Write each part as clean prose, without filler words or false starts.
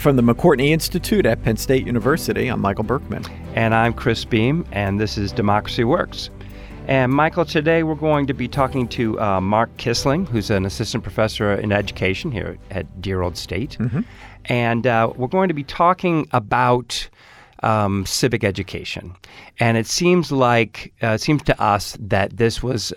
From the McCourtney Institute at Penn State University, I'm Michael Berkman. And I'm Chris Beam, and this is Democracy Works. And Michael, today we're going to be talking to Mark Kissling, who's an assistant professor in education here at dear old State. Mm-hmm. And we're going to be talking about civic education. And it seems like, it seems to us that this was,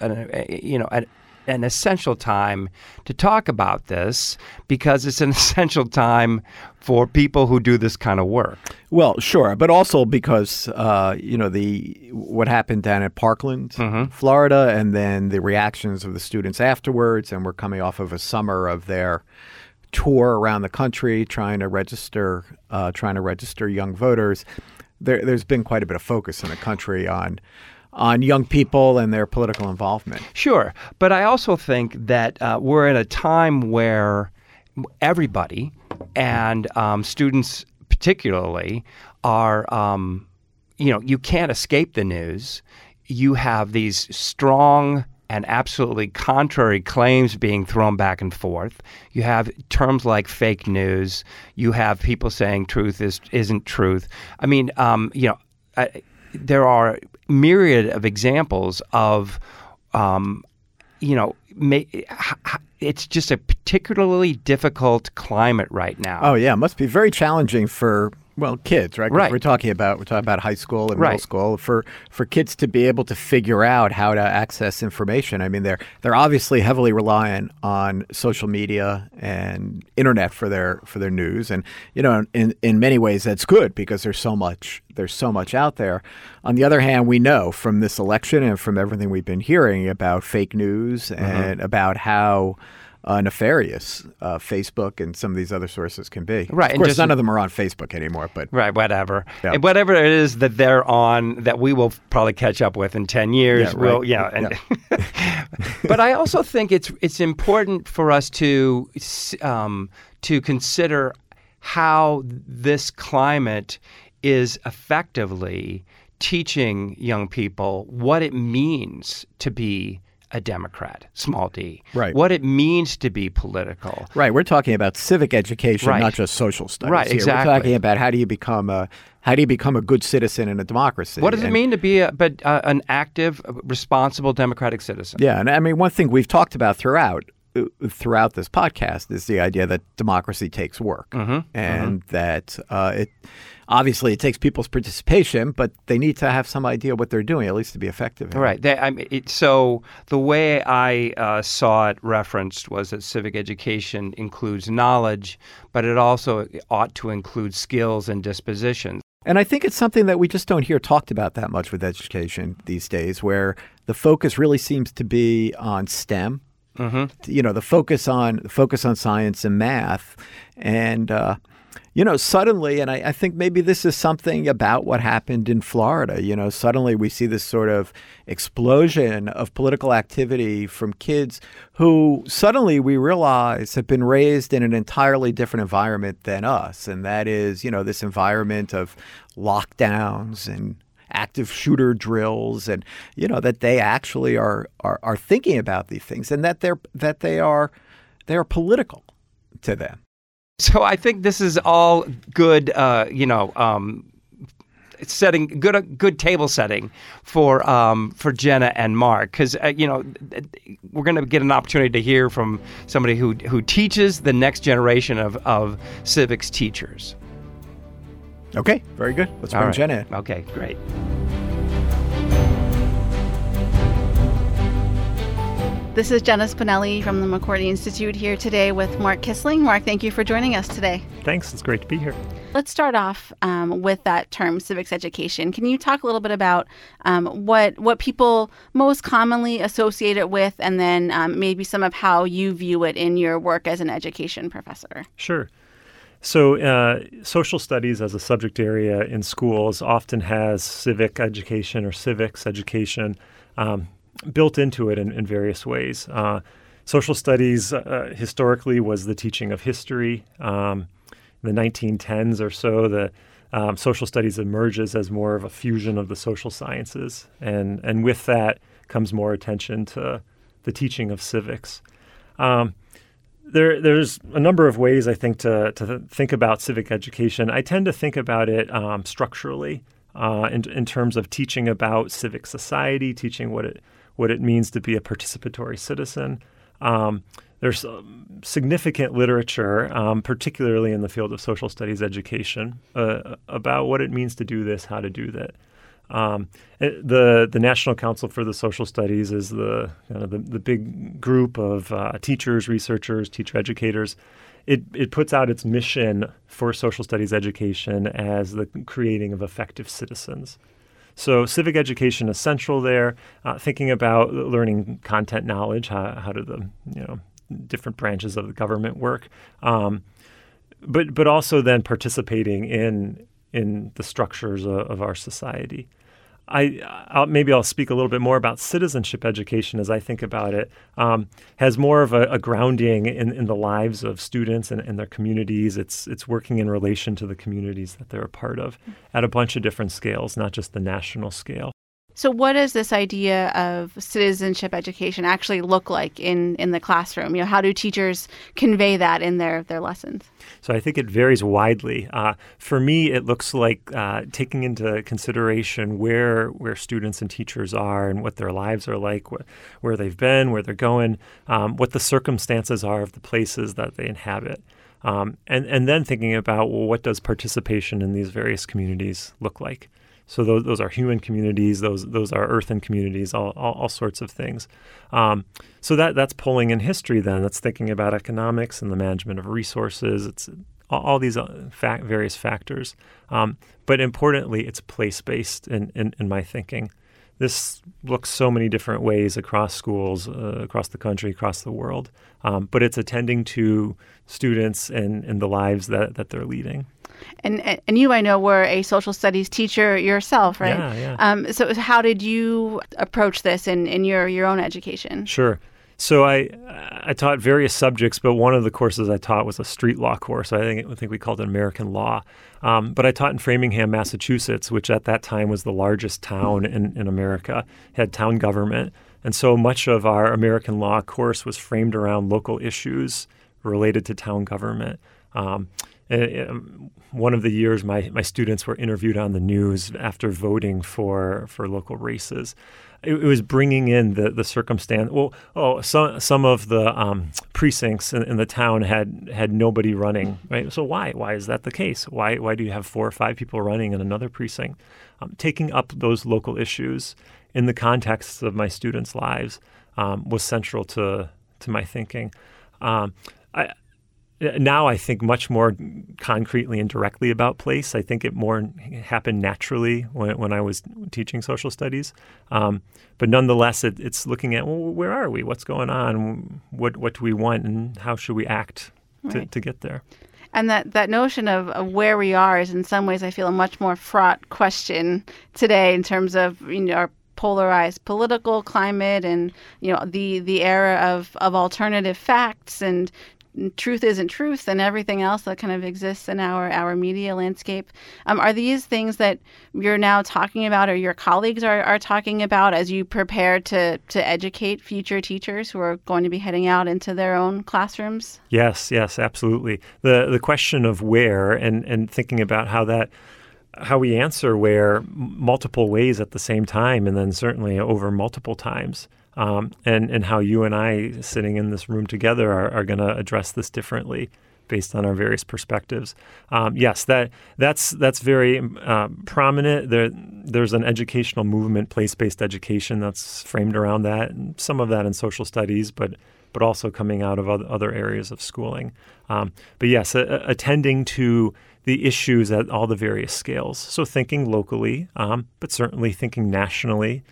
an essential time to talk about this because it's an essential time for people who do this kind of work. Well, sure, but also because what happened down at Parkland, mm-hmm. Florida, and then the reactions of the students afterwards, and we're coming off of a summer of their tour around the country trying to register young voters. There's been quite a bit of focus in the country on young people and their political involvement. Sure. But I also think that we're in a time where everybody, and students particularly, are, you can't escape the news. You have these strong and absolutely contrary claims being thrown back and forth. You have terms like fake news. You have people saying truth isn't truth. I mean, there are myriad of examples of, it's just a particularly difficult climate right now. Oh yeah, it must be very challenging for kids, right? Right. We're talking about high school and middle school for kids to be able to figure out how to access information. I mean, they're obviously heavily reliant on social media and internet for their news, and in many ways that's good because there's so much out there. On the other hand, we know from this election and from everything we've been hearing about fake news and about how nefarious Facebook and some of these other sources can be. Right. Of course, none of them are on Facebook anymore. But right, whatever. Yeah. And whatever it is that they're on that we will probably catch up with in 10 years. Yeah, right. But I also think it's important for us to consider how this climate is effectively teaching young people what it means to be a Democrat, small d. Right. What it means to be political. Right. We're talking about civic education, not just social studies. Right. Here. Exactly. We're talking about how do you become a good citizen in a democracy. What does it mean to be an active, responsible democratic citizen? Yeah, and I mean one thing we've talked about throughout this podcast is the idea that democracy takes work, that obviously it takes people's participation, but they need to have some idea what they're doing, at least to be effective. Right. So the way I saw it referenced was that civic education includes knowledge, but it also ought to include skills and dispositions. And I think it's something that we just don't hear talked about that much with education these days, where the focus really seems to be on STEM. Mm-hmm. The focus on science and math, and suddenly, and I think maybe this is something about what happened in Florida. Suddenly we see this sort of explosion of political activity from kids who suddenly we realize have been raised in an entirely different environment than us, and that is, this environment of lockdowns and active shooter drills, and that they actually are thinking about these things, and that they are political to them. So I think this is all good, setting good table setting for Jenna and Mark, because we're going to get an opportunity to hear from somebody who teaches the next generation of civics teachers. Okay, very good. Let's bring Jenna in. Okay, great. This is Jenna Spinelli from the McCourtney Institute here today with Mark Kissling. Mark, thank you for joining us today. Thanks. It's great to be here. Let's start off with that term, civics education. Can you talk a little bit about what people most commonly associate it with, and then maybe some of how you view it in your work as an education professor? Sure. So social studies as a subject area in schools often has civic education or civics education built into it in various ways. Social studies historically was the teaching of history. In the 1910s or so, the social studies emerges as more of a fusion of the social sciences. And with that comes more attention to the teaching of civics. There's a number of ways, I think, to think about civic education. I tend to think about it structurally in terms of teaching about civic society, teaching what it means to be a participatory citizen. There's significant literature, particularly in the field of social studies education, about what it means to do this, how to do that. The National Council for the Social Studies is the big group of teachers, researchers, teacher educators. It puts out its mission for social studies education as the creating of effective citizens. So civic education is central there. Thinking about learning content knowledge, how do the different branches of the government work, but also then participating in the structures of our society. I'll speak a little bit more about citizenship education as I think about it, has more of a grounding in the lives of students and their communities. It's working in relation to the communities that they're a part of at a bunch of different scales, not just the national scale. So what does this idea of citizenship education actually look like in the classroom? How do teachers convey that in their lessons? So I think it varies widely. For me, it looks like taking into consideration where students and teachers are and what their lives are like, where they've been, where they're going, what the circumstances are of the places that they inhabit. And then thinking about, what does participation in these various communities look like? So those are human communities, those are earthen communities, all sorts of things. So that's pulling in history then. That's thinking about economics and the management of resources. It's all these various factors. But importantly, it's place-based in my thinking. This looks so many different ways across schools, across the country, across the world. But it's attending to students and the lives that they're leading. And you, I know, were a social studies teacher yourself, right? Yeah. So how did you approach this in your own education? Sure. So I taught various subjects, but one of the courses I taught was a street law course. I think we called it American law. But I taught in Framingham, Massachusetts, which at that time was the largest town in America, had town government. And so much of our American law course was framed around local issues related to town government. One of the years my students were interviewed on the news after voting for local races. It was bringing in the circumstance. Some of the precincts in the town had nobody running, right? So why is that the case? Why do you have 4 or 5 people running in another precinct? Taking up those local issues in the context of my students' lives was central to my thinking. Now I think much more concretely and directly about place. I think it more happened naturally when I was teaching social studies. But nonetheless, it's looking at, where are we? What's going on? What do we want? And how should we act to get there? And that notion of where we are is, in some ways, I feel a much more fraught question today in terms of our polarized political climate and the era of alternative facts and truth isn't truth and everything else that kind of exists in our media landscape. Are these things that you're now talking about or your colleagues are talking about as you prepare to educate future teachers who are going to be heading out into their own classrooms? Yes, absolutely. The question of where and thinking about how we answer where multiple ways at the same time and then certainly over multiple times. And how you and I sitting in this room together are going to address this differently based on our various perspectives. Yes, that's very prominent. There's an educational movement, place-based education that's framed around that, and some of that in social studies, but also coming out of other areas of schooling. But yes, attending to the issues at all the various scales. So thinking locally, but certainly thinking nationally,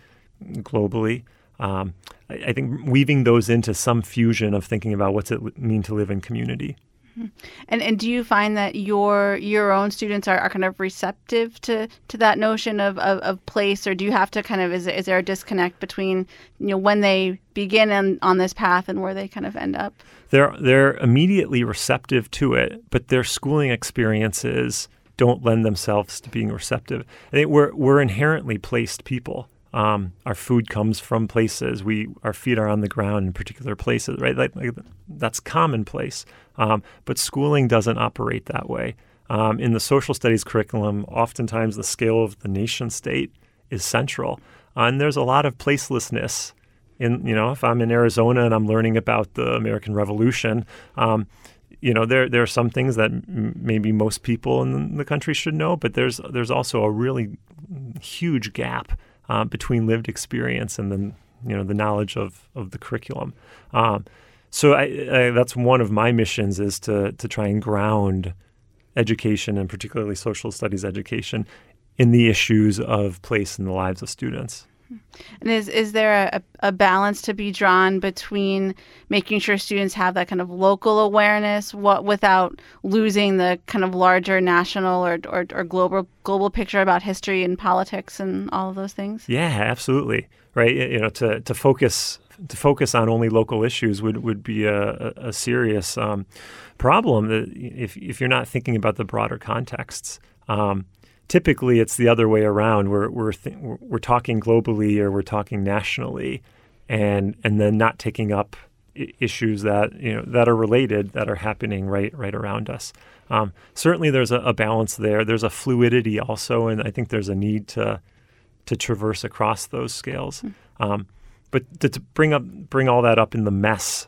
globally. I think weaving those into some fusion of thinking about what's it mean to live in community. Mm-hmm. And do you find that your own students are kind of receptive to that notion of place, or do you have to kind of, is there a disconnect between when they begin on this path and where they kind of end up? They're immediately receptive to it, but their schooling experiences don't lend themselves to being receptive. I think we're inherently placed people. Our food comes from places. Our feet are on the ground in particular places, right? Like that's commonplace. But schooling doesn't operate that way. In the social studies curriculum, oftentimes the scale of the nation state is central. And there's a lot of placelessness. If I'm in Arizona and I'm learning about the American Revolution, there are some things that maybe most people in the country should know, but there's also a really huge gap between lived experience and then the knowledge of the curriculum. So that's one of my missions is to try and ground education and particularly social studies education in the issues of place in the lives of students. And is there a balance to be drawn between making sure students have that kind of local awareness without losing the kind of larger national or global picture about history and politics and all of those things? Yeah, absolutely. Right. To focus on only local issues would be a serious problem if you're not thinking about the broader contexts. Typically, it's the other way around. We're talking globally or we're talking nationally, and then not taking up issues that that are related, that are happening right around us. Certainly, there's a balance there. There's a fluidity also, and I think there's a need to traverse across those scales. But to bring all that up in the mess,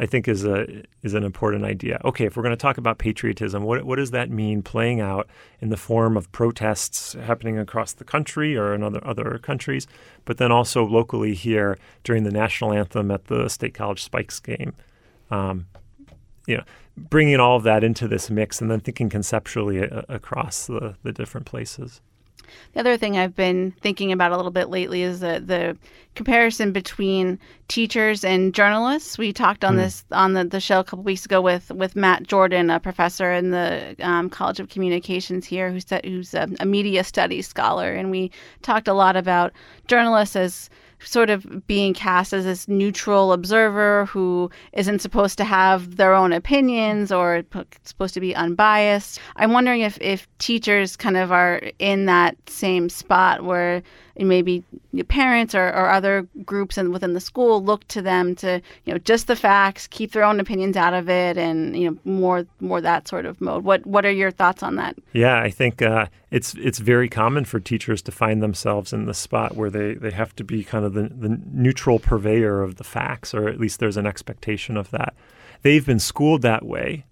I think is an important idea. Okay, if we're going to talk about patriotism, what does that mean playing out in the form of protests happening across the country or in other countries, but then also locally here during the national anthem at the State College Spikes game? Bringing all of that into this mix and then thinking conceptually across the different places. The other thing I've been thinking about a little bit lately is the comparison between teachers and journalists. We talked on this on the show a couple of weeks ago with Matt Jordan, a professor in the College of Communications here, who's a media studies scholar, and we talked a lot about journalists as sort of being cast as this neutral observer who isn't supposed to have their own opinions or supposed to be unbiased. I'm wondering if teachers kind of are in that same spot where maybe parents or other groups within the school look to them to, just the facts, keep their own opinions out of it, and, more that sort of mode. What are your thoughts on that? Yeah, I think it's very common for teachers to find themselves in the spot where they have to be kind of the neutral purveyor of the facts, or at least there's an expectation of that. They've been schooled that way.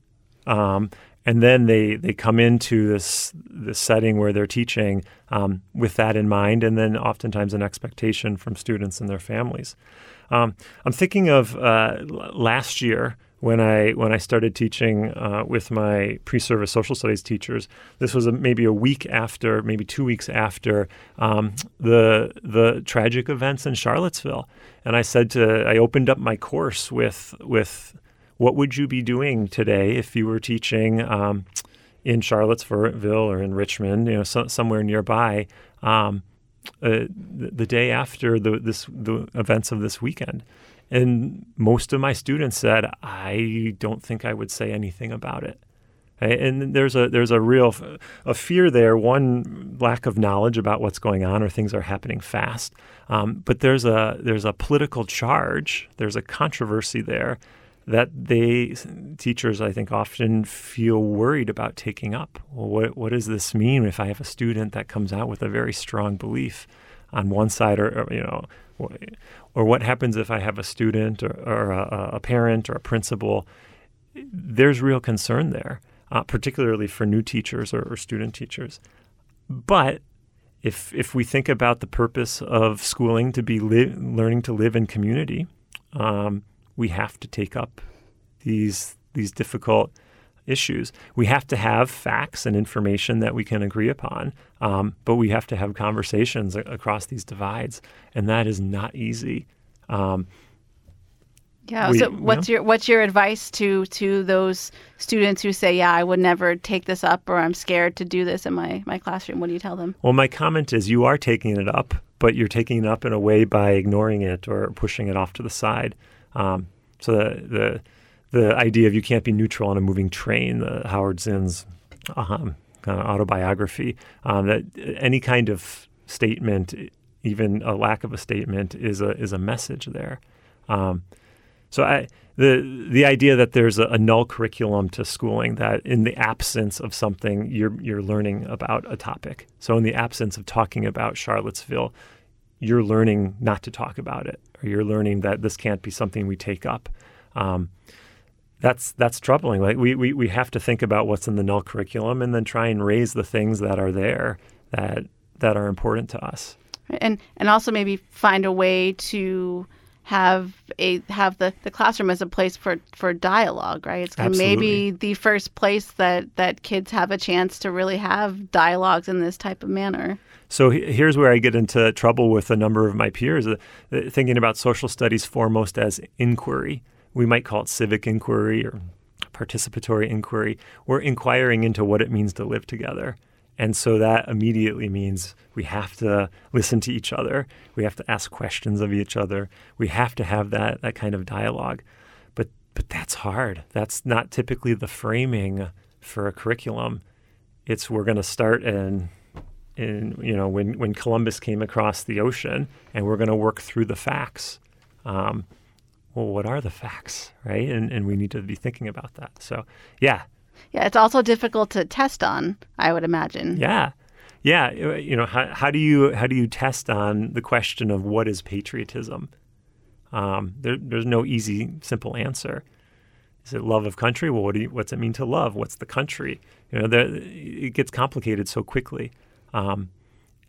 And then they come into this setting where they're teaching with that in mind, and then oftentimes an expectation from students and their families. I'm thinking of last year when I started teaching with my pre-service social studies teachers. This was maybe 2 weeks after the tragic events in Charlottesville, and I opened up my course with. What would you be doing today if you were teaching in Charlottesville or in Richmond, somewhere nearby, the day after the events of this weekend? And most of my students said, I don't think I would say anything about it. Right? And there's a real a fear there, one, lack of knowledge about what's going on or things are happening fast. But there's a political charge. There's a controversy there that teachers, I think, often feel worried about taking up. Well, what does this mean if I have a student that comes out with a very strong belief on one side, or what happens if I have a student or a parent or a principal? There's real concern there, particularly for new teachers or student teachers. But if we think about the purpose of schooling to be learning to live in community, we have to take up these difficult issues. We have to have facts and information that we can agree upon, but we have to have conversations across these divides, and that is not easy. So what's your advice to those students who say, I would never take this up, or I'm scared to do this in my classroom? What do you tell them? Well, my comment is you are taking it up, but you're taking it up in a way by ignoring it or pushing it off to the side. So the idea of you can't be neutral on a moving train, Howard Zinn's kind of autobiography, that any kind of statement even a lack of a statement is a message there. So the idea that there's a null curriculum to schooling, that in the absence of something, you're learning about a topic. So in the absence of talking about Charlottesville, you're learning not to talk about it, or you're learning that this can't be something we take up. That's troubling. Like we have to think about what's in the null curriculum and then try and raise the things that are there that are important to us. And also maybe find a way to have the classroom as a place for dialogue, right? It's maybe the first place that kids have a chance to really have dialogues in this type of manner. So here's where I get into trouble with a number of my peers, thinking about social studies foremost as inquiry. We might call it civic inquiry or participatory inquiry. We're inquiring into what it means to live together. And so that immediately means we have to listen to each other. We have to ask questions of each other. We have to have that kind of dialogue. But that's hard. That's not typically the framing for a curriculum. It's we're going to start when Columbus came across the ocean, and we're going to work through the facts. Well, what are the facts, right? And we need to be thinking about that. So, yeah. Yeah, it's also difficult to test on, I would imagine. Yeah. You know, how do you test on the question of what is patriotism? There's no easy, simple answer. Is it love of country? Well, what's it mean to love? What's the country? You know, it gets complicated so quickly. And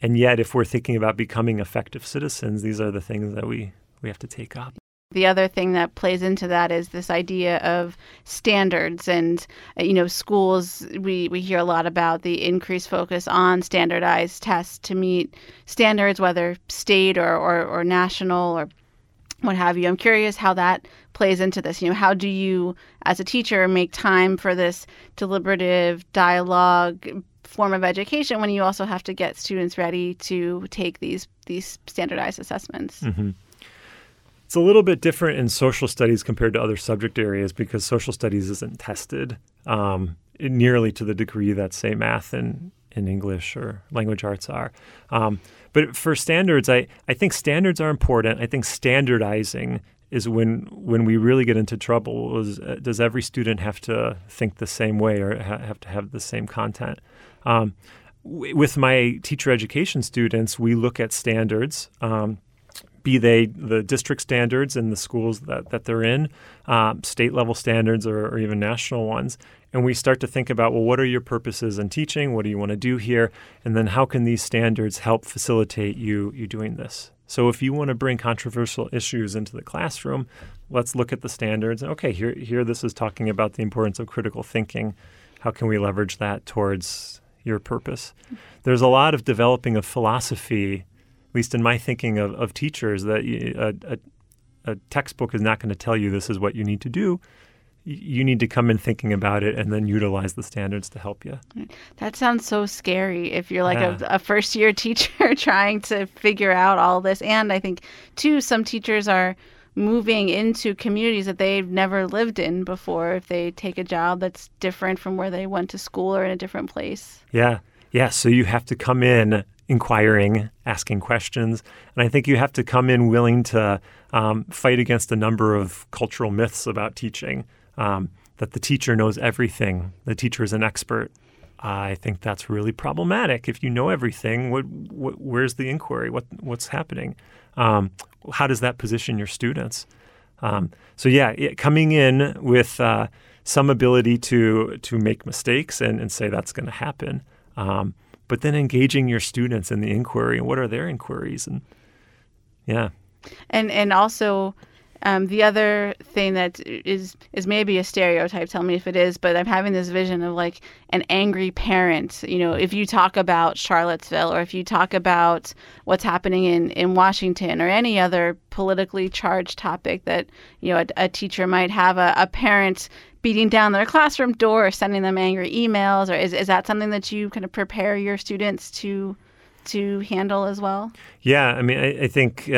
yet, if we're thinking about becoming effective citizens, these are the things that we have to take up. The other thing that plays into that is this idea of standards and, you know, schools, we hear a lot about the increased focus on standardized tests to meet standards, whether state or national or what have you. I'm curious how that plays into this. You know, how do you, as a teacher, make time for this deliberative dialogue form of education when you also have to get students ready to take these standardized assessments? Mm-hmm. It's a little bit different in social studies compared to other subject areas because social studies isn't tested nearly to the degree that, say, math and English or language arts are. But for standards, I think standards are important. I think standardizing is when we really get into trouble. Does every student have to think the same way or have to have the same content? With my teacher education students, we look at standards. Be they the district standards in the schools that they're in, state level standards or even national ones. And we start to think about, well, what are your purposes in teaching? What do you want to do here? And then how can these standards help facilitate you doing this? So if you want to bring controversial issues into the classroom, let's look at the standards. Okay, here this is talking about the importance of critical thinking. How can we leverage that towards your purpose? There's a lot of developing of philosophy, at least in my thinking of teachers, that a textbook is not going to tell you this is what you need to do. You need to come in thinking about it and then utilize the standards to help you. That sounds so scary if you're like a first-year teacher trying to figure out all this. And I think, too, some teachers are moving into communities that they've never lived in before if they take a job that's different from where they went to school or in a different place. Yeah. So you have to come in inquiring, asking questions. And I think you have to come in willing to fight against a number of cultural myths about teaching, that the teacher knows everything. The teacher is an expert. I think that's really problematic. If you know everything, where's the inquiry? What's happening? How does that position your students? Coming in with some ability to make mistakes and say that's going to happen. But then engaging your students in the inquiry and what are their inquiries? And also the other thing that is maybe a stereotype, tell me if it is, but I'm having this vision of like an angry parent. You know, if you talk about Charlottesville or if you talk about what's happening in Washington or any other politically charged topic that, you know, a teacher might have a parent beating down their classroom door or sending them angry emails? Or is that something that you kind of prepare your students to handle as well? Yeah, I mean, I think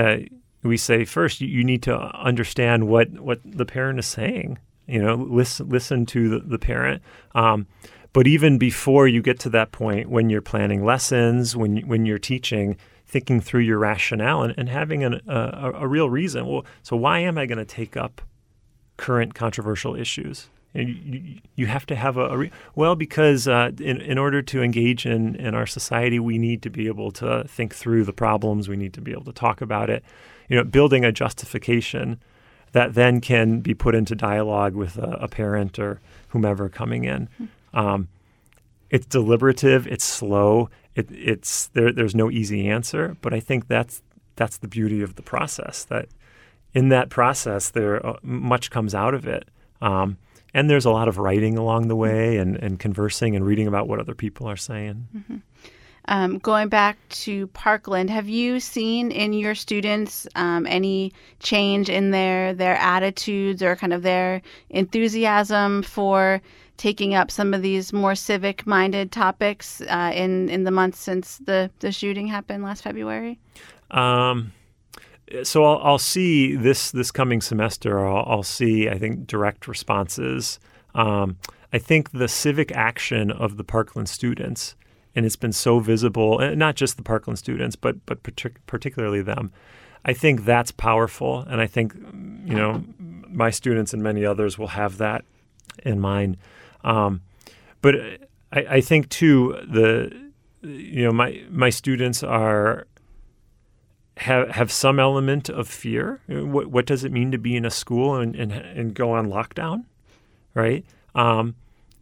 we say first, you need to understand what the parent is saying. You know, listen to the parent. But even before you get to that point, when you're planning lessons, when you're teaching, thinking through your rationale and having a real reason. Well, so why am I going to take up current controversial issues? And you have to have because in order to engage in our society, we need to be able to think through the problems. We need to be able to talk about it. You know, building a justification that then can be put into dialogue with a parent or whomever coming in. It's deliberative. It's slow. There's no easy answer. But I think that's the beauty of the process. That in that process, much comes out of it. And there's a lot of writing along the way and conversing and reading about what other people are saying. Mm-hmm. Going back to Parkland, have you seen in your students any change in their attitudes or kind of their enthusiasm for taking up some of these more civic-minded topics in the months since the shooting happened last February? So I'll see this coming semester, I'll see, I think, direct responses. I think the civic action of the Parkland students, and it's been so visible, and not just the Parkland students, but particularly them, I think that's powerful. And I think, you know, my students and many others will have that in mind. But I think, too, my students have some element of fear. What does it mean to be in a school and go on lockdown, right?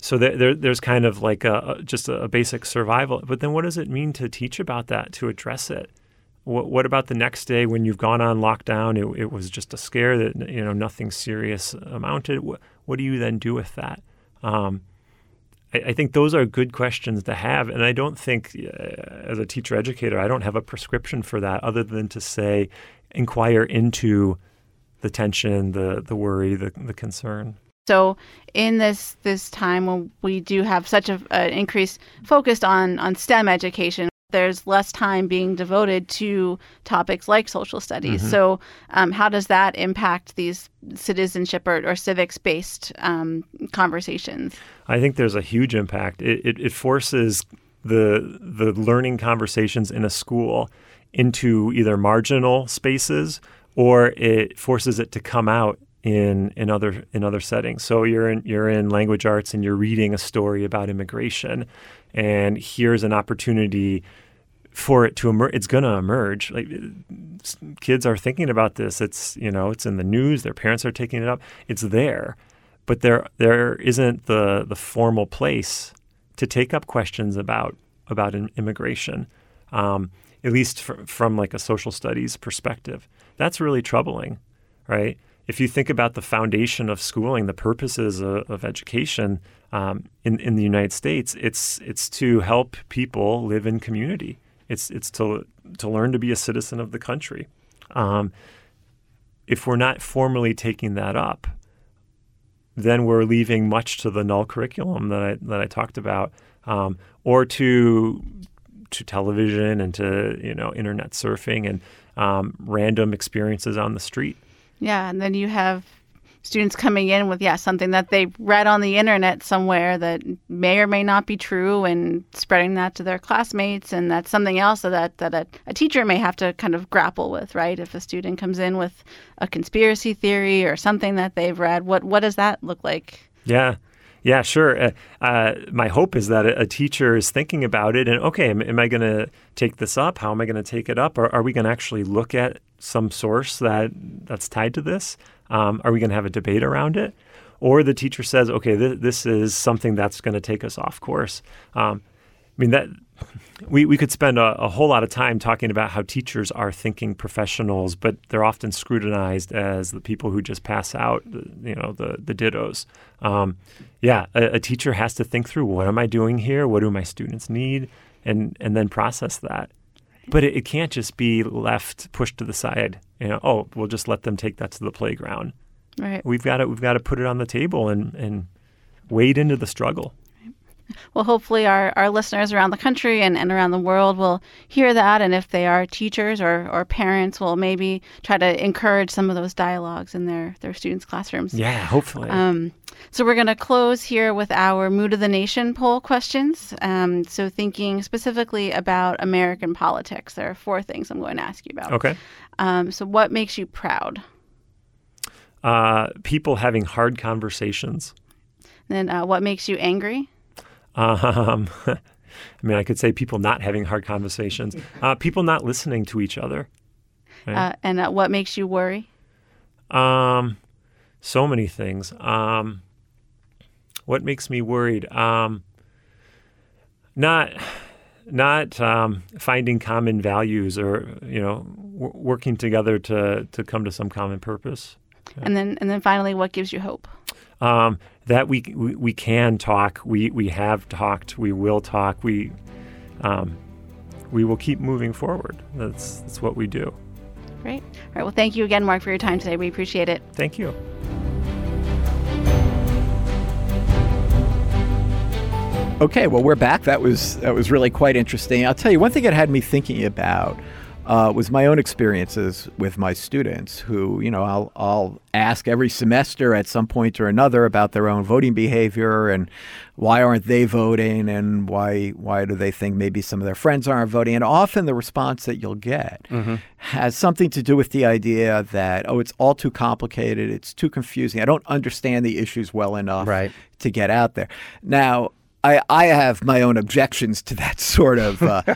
So there's kind of like just a basic survival. But then what does it mean to teach about that, to address it? What about the next day when you've gone on lockdown? It was just a scare that, you know, nothing serious amounted. What do you then do with that? I think those are good questions to have. And I don't think, as a teacher educator, I don't have a prescription for that other than to say, inquire into the tension, the worry, the concern. So in this time when we do have such an increase focused on STEM education, there's less time being devoted to topics like social studies. Mm-hmm. So how does that impact these citizenship or civics-based conversations? I think there's a huge impact. It forces the learning conversations in a school into either marginal spaces, or it forces it to come out in other settings. So you're in language arts and you're reading a story about immigration, and here's an opportunity for it to emerge. It's going to emerge. Like, kids are thinking about this. It's, you know, it's in the news. Their parents are taking it up. It's there, but there isn't the formal place to take up questions about immigration, at least from like a social studies perspective. That's really troubling, right? If you think about the foundation of schooling, the purposes of education in the United States, it's to help people live in community. It's to learn to be a citizen of the country. If we're not formally taking that up, then we're leaving much to the null curriculum that I talked about, or to television and to, you know, internet surfing and random experiences on the street. Yeah, and then you have students coming in with, something that they read on the internet somewhere that may or may not be true, and spreading that to their classmates, and that's something else that a teacher may have to kind of grapple with, right? If a student comes in with a conspiracy theory or something that they've read, what does that look like? Yeah, sure. My hope is that a teacher is thinking about it and, okay, am I going to take this up? How am I going to take it up? Or are we going to actually look at some source that's tied to this? Are we going to have a debate around it? Or the teacher says, okay, this is something that's going to take us off course. I mean, that we could spend a whole lot of time talking about how teachers are thinking professionals, but they're often scrutinized as the people who just pass out, you know, the dittos. A teacher has to think through, what am I doing here? What do my students need? And then process that. But it can't just be pushed to the side. You know, we'll just let them take that to the playground. Right. We've got to put it on the table and wade into the struggle. Well, hopefully our listeners around the country and around the world will hear that. And if they are teachers or parents, will maybe try to encourage some of those dialogues in their students' classrooms. Yeah, hopefully. So we're going to close here with our Mood of the Nation poll questions. So thinking specifically about American politics, there are four things I'm going to ask you about. Okay. So what makes you proud? People having hard conversations. Then what makes you angry? I could say people not having hard conversations, people not listening to each other. Right? And what makes you worry? So many things. What makes me worried? Not finding common values or, working together to come to some common purpose. Yeah. And then finally, what gives you hope? That we can talk, we have talked, we will talk, we will keep moving forward. That's what we do. Great. All right. Well, thank you again, Mark, for your time today. We appreciate it. Thank you. Okay. Well, we're back. That was really quite interesting. I'll tell you, one thing it had me thinking about was my own experiences with my students who, I'll ask every semester at some point or another about their own voting behavior and why aren't they voting and why do they think maybe some of their friends aren't voting. And often the response that you'll get mm-hmm. has something to do with the idea that, oh, it's all too complicated. It's too confusing. I don't understand the issues well enough right. to get out there. Now, I have my own objections to that sort of concern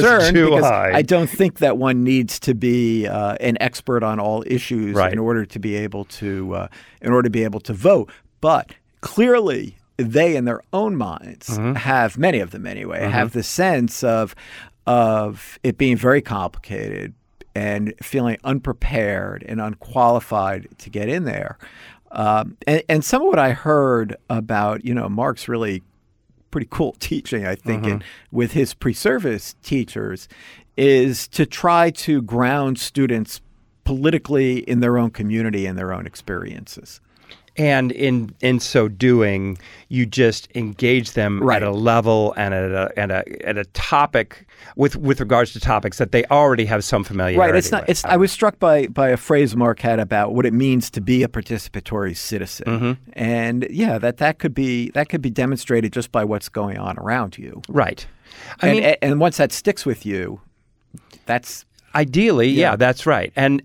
because I don't think that one needs to be an expert on all issues right. in order to be able to vote. But clearly, they in their own minds mm-hmm. have, many of them anyway, mm-hmm. have the sense of it being very complicated and feeling unprepared and unqualified to get in there. And some of what I heard about, Mark's really pretty cool teaching, I think, uh-huh. with his pre-service teachers is to try to ground students politically in their own community and their own experiences. And in so doing, you just engage them right. at a level and at a topic with regards to topics that they already have some familiarity. Right. It's not. With. I was struck by a phrase Mark had about what it means to be a participatory citizen, mm-hmm. and yeah, that could be demonstrated just by what's going on around you. Right. And once that sticks with you, that's ideally. Yeah, that's right. And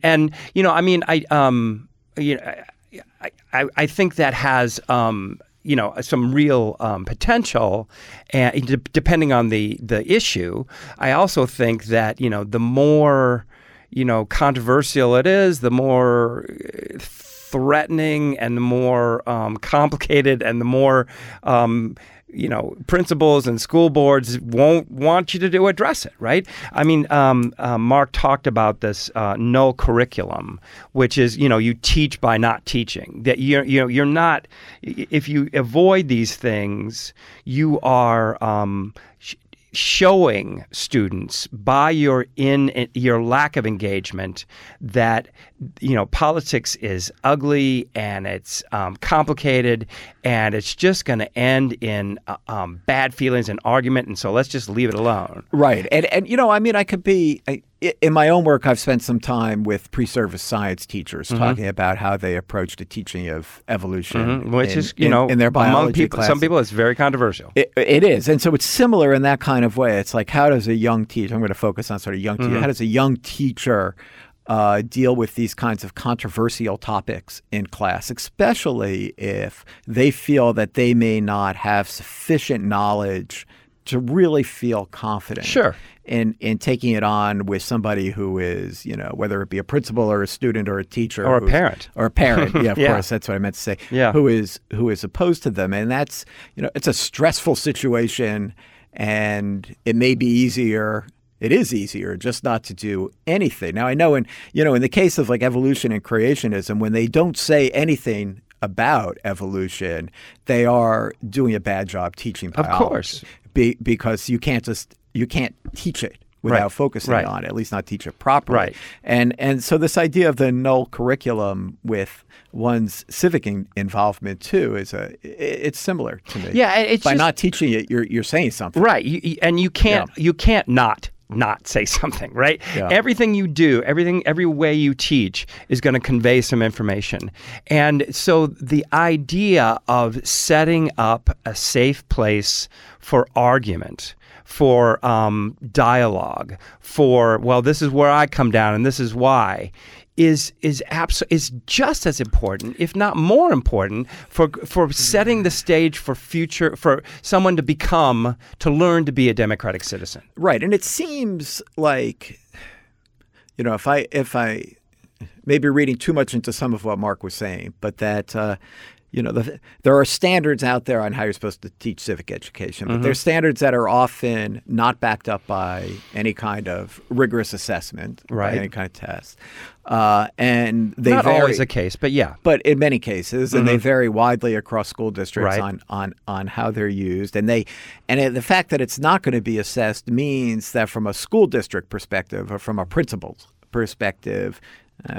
I think that has, some real potential, and depending on the issue. I also think that, the more, controversial it is, the more threatening and the more complicated and the more, principals and school boards won't want you to address it, right? Mark talked about this null curriculum, which is, you teach by not teaching. That you're not, if you avoid these things, you are showing students by your lack of engagement that politics is ugly and it's complicated and it's just going to end in bad feelings and argument, and so let's just leave it alone. Right. And in my own work, I've spent some time with pre-service science teachers mm-hmm. talking about how they approach the teaching of evolution, mm-hmm. which is in their biology among people, classes. Some people, it's very controversial. It is, and so it's similar in that kind of way. It's like, how does a young teacher? I'm going to focus on sort of young teacher. Mm-hmm. How does a young teacher deal with these kinds of controversial topics in class, especially if they feel that they may not have sufficient knowledge to really feel confident sure. in taking it on with somebody who is, whether it be a principal or a student or a teacher. Or a parent. Or a parent, yeah, of course, that's what I meant to say, yeah. who is opposed to them. And that's, it's a stressful situation, and it may be easier. It is easier just not to do anything. Now, I know in the case of like evolution and creationism, when they don't say anything about evolution, they are doing a bad job teaching biology. Of course. Because you can't teach it without focusing on it, at least not teach it properly. Right. And so this idea of the null curriculum with one's civic involvement too is it's similar to me. Yeah, it's by just, not teaching it, you're saying something. Right, you can't not say something, right? Yeah. Everything you do, every way you teach is going to convey some information. And so the idea of setting up a safe place for argument, for dialogue, for, well, this is where I come down and this is why, is just as important, if not more important, for setting the stage for future, for someone to learn to be a democratic citizen. Right, and it seems like, you know, if I may be reading too much into some of what Mark was saying, but that you know, there are standards out there on how you're supposed to teach civic education, but they're standards that are often not backed up by any kind of rigorous assessment, by any kind of test. And they not vary. Always the case, but yeah. But in many cases, and they vary widely across school districts on how they're used. And the fact that it's not going to be assessed means that from a school district perspective or from a principal's perspective,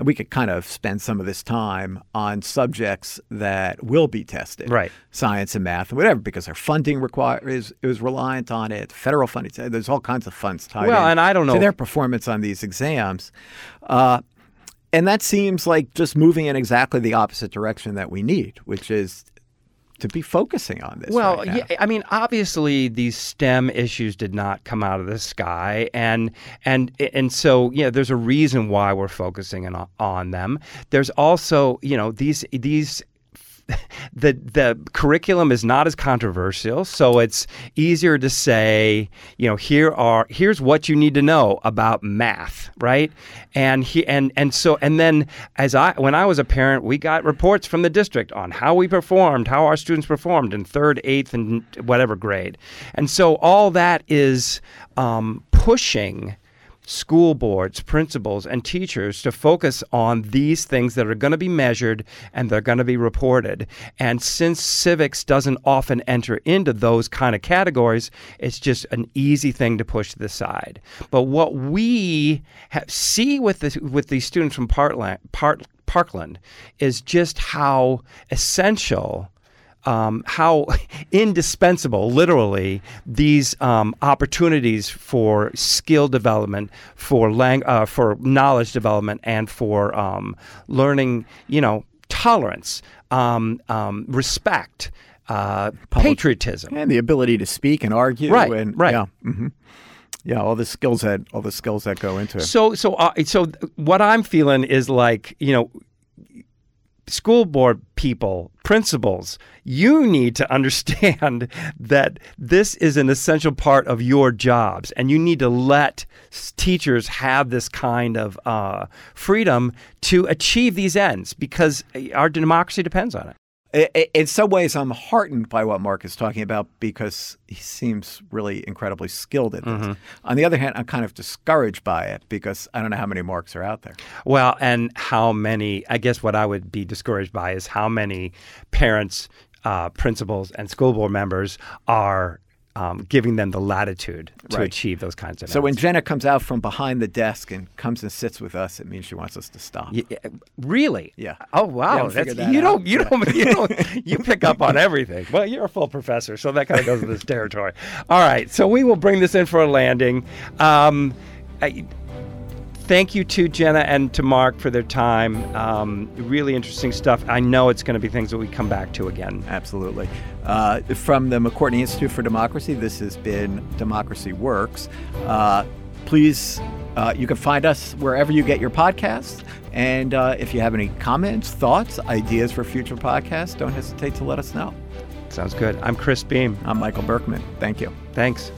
we could kind of spend some of this time on subjects that will be tested, science and math and whatever, because our funding is reliant on it, federal funding. There's all kinds of funds tied in and I don't know to their performance on these exams. And that seems like just moving in exactly the opposite direction that we need, which is to be focusing on this. Well, right now. Yeah, I mean, obviously these STEM issues did not come out of the sky, and so yeah, there's a reason why we're focusing on them. There's also, you know, these. The curriculum is not as controversial, so it's easier to say, you know, here's what you need to know about math, right? And then when I was a parent, we got reports from the district on how our students performed in 3rd, 8th, and whatever grade, and so all that is pushing school boards, principals, and teachers to focus on these things that are going to be measured and they're going to be reported. And since civics doesn't often enter into those kind of categories, it's just an easy thing to push to the side. But what we see with the students from Parkland is just how essential, how indispensable, literally, these opportunities for skill development, for knowledge development, and for learning, you know, tolerance, respect, patriotism, and the ability to speak and argue. Right. Yeah. Mm-hmm. Yeah, all the skills that go into it. So what I'm feeling is, like, you know, school board people, principals, you need to understand that this is an essential part of your jobs, and you need to let teachers have this kind of freedom to achieve these ends, because our democracy depends on it. In some ways, I'm heartened by what Mark is talking about, because he seems really incredibly skilled at this. Mm-hmm. On the other hand, I'm kind of discouraged by it, because I don't know how many Marks are out there. Well, and how many, I guess what I would be discouraged by is how many parents, principals, and school board members are giving them the latitude to achieve those kinds of things. So when Jenna comes out from behind the desk and comes and sits with us, it means she wants us to stop. Yeah, really? Yeah. Oh, wow. You pick up on everything. Well, you're a full professor, so that kind of goes with this territory. All right. So we will bring this in for a landing. Thank you to Jenna and to Mark for their time. Really interesting stuff. I know it's going to be things that we come back to again. Absolutely. From the McCourtney Institute for Democracy, this has been Democracy Works. Please, you can find us wherever you get your podcasts. And if you have any comments, thoughts, ideas for future podcasts, don't hesitate to let us know. Sounds good. I'm Chris Beam. I'm Michael Berkman. Thank you. Thanks.